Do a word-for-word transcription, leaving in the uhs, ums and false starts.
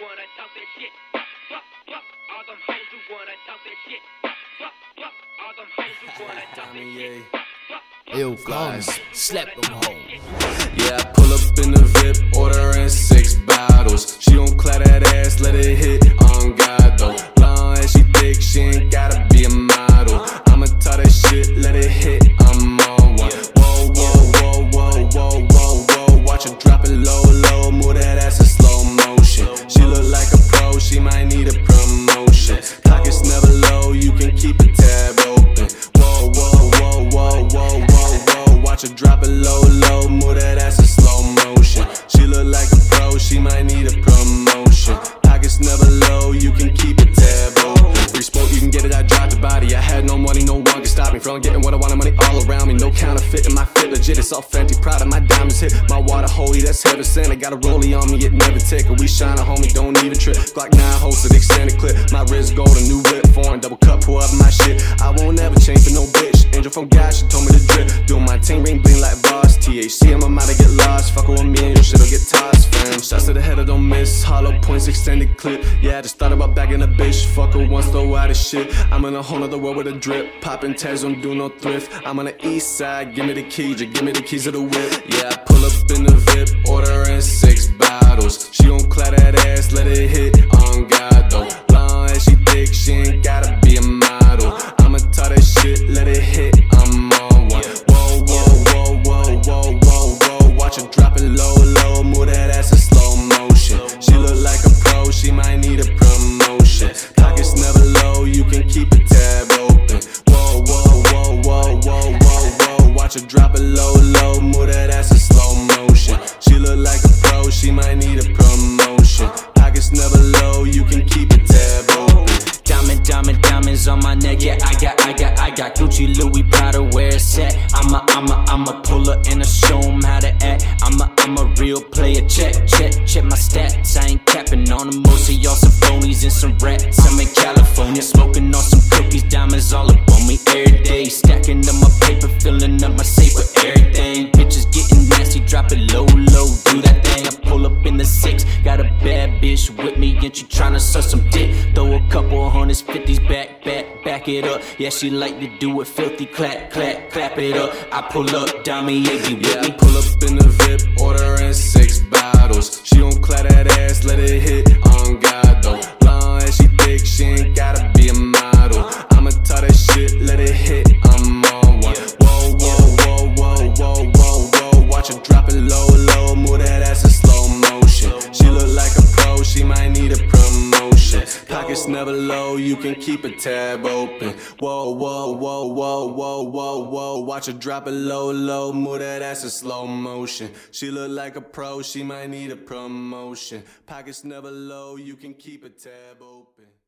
wanna talk that shit. Fuck, fuck, all them hoes who wanna talk that shit. Fuck, fuck, all them hoes who wanna talk that shit. Ew, guys, slap them home. Yeah, I pull up in the V I P, ordering six bottles. She don't clap that ass, let it hit on God though. Long as she thick, she ain't gotta be a model. I'ma talk that shit, let it hit, I'm on one. Whoa, whoa, whoa, whoa, whoa, whoa, whoa. Watch her drop it low, low, move that ass in slow motion. She look like a pro, she might need a promotion. Pockets never low, you can keep a tab open. Whoa, whoa, whoa, whoa, whoa, whoa, whoa. Watch her drop it low, low, move that ass in slow motion. She look like a pro, she might need a promotion. Pockets never low, you can keep a tab open. Free smoke, you can get it, I dropped the body. I had no money, no one could stop me from getting what I wanted, money all around me. No counterfeit in my fit, legit, it's all fancy, proud of my diamonds hit. My water, holy, that's heaven sent. I got a rollie on me, it never tickle. We shine a homie, don't need a trip. Glock nine holds an extended clip. My wrist gold, a new whip, foreign, double cup, pour up my shit. I won't ever change for no bitch. Angel from God, she told me to drip. Do my ting, ring, bling like boss. T H C, I'm about to get lost. Fuck with me and your shit'll get tossed, fam. Shots to the head, I don't miss. Hollow points, extended clip. Yeah, I just thought about bagging a bitch. Fuck her once, though, out of shit. I'm in a whole nother world with a drip. Popping tags, don't do no thrift. I'm on the east side, give me the keys, just give me the keys of the whip. Yeah, I pull up in the V I P, ordering six bottles. She gon' clap that ass, let it hit on God though. Long as she thick, she ain't gotta be a model. I'ma talk that shit, let it hit, I'm on one. Whoa, whoa, whoa, whoa, whoa, whoa, whoa. Watch her drop it low, low, move that ass in slow motion. She look like a pro, she might need a promotion. Pockets never low, you can keep a tab open. Whoa, whoa, whoa, whoa, whoa, whoa, whoa. Watch her drop it low, low, move that ass in slow motion. She look like a pro, she might need a promotion. Pockets never low, you can keep a tab open. Diamond, diamond, diamonds on my neck, yeah, I got, I got, I got Gucci, Louis, Prada, where it's at. I'm a, I'm a, I'm a puller and I show 'em how to act. I'm a, I'm a real player, check, check, check my stats. I ain't capping on them, most of y'all some phonies and some rats. I'm in California, smoking on some cookies, diamonds all up on me every day. Stacking up my paper, filling up my safe with everything. Bitches getting nasty, drop it low, low, do that thing. I pull up in the six, got a bad bitch with me and she tryna suck some dick. Throw a couple of hundreds, fifties back, back, back it up. Yeah, she like to do it filthy, clap, clap, clap it up. I pull up, Dami, yeah, you with me? Pull up in the V I P, ordering six bottles. She don't clap that ass, let it hit on God though. Long as she thick, she ain't gotta be a model. I'ma talk that shit, let it hit, I'm on one. Whoa, whoa, whoa, whoa, whoa, whoa, whoa. Watch her drop it low, low, move that ass in slow motion. She look like a pro, she might need a promotion. Pockets never low, you can keep a tab open. Whoa, whoa, whoa, whoa, whoa, whoa, whoa. Watch her drop it low, low, move that ass in slow motion. She look like a pro, she might need a promotion. Pockets never low, you can keep a tab open.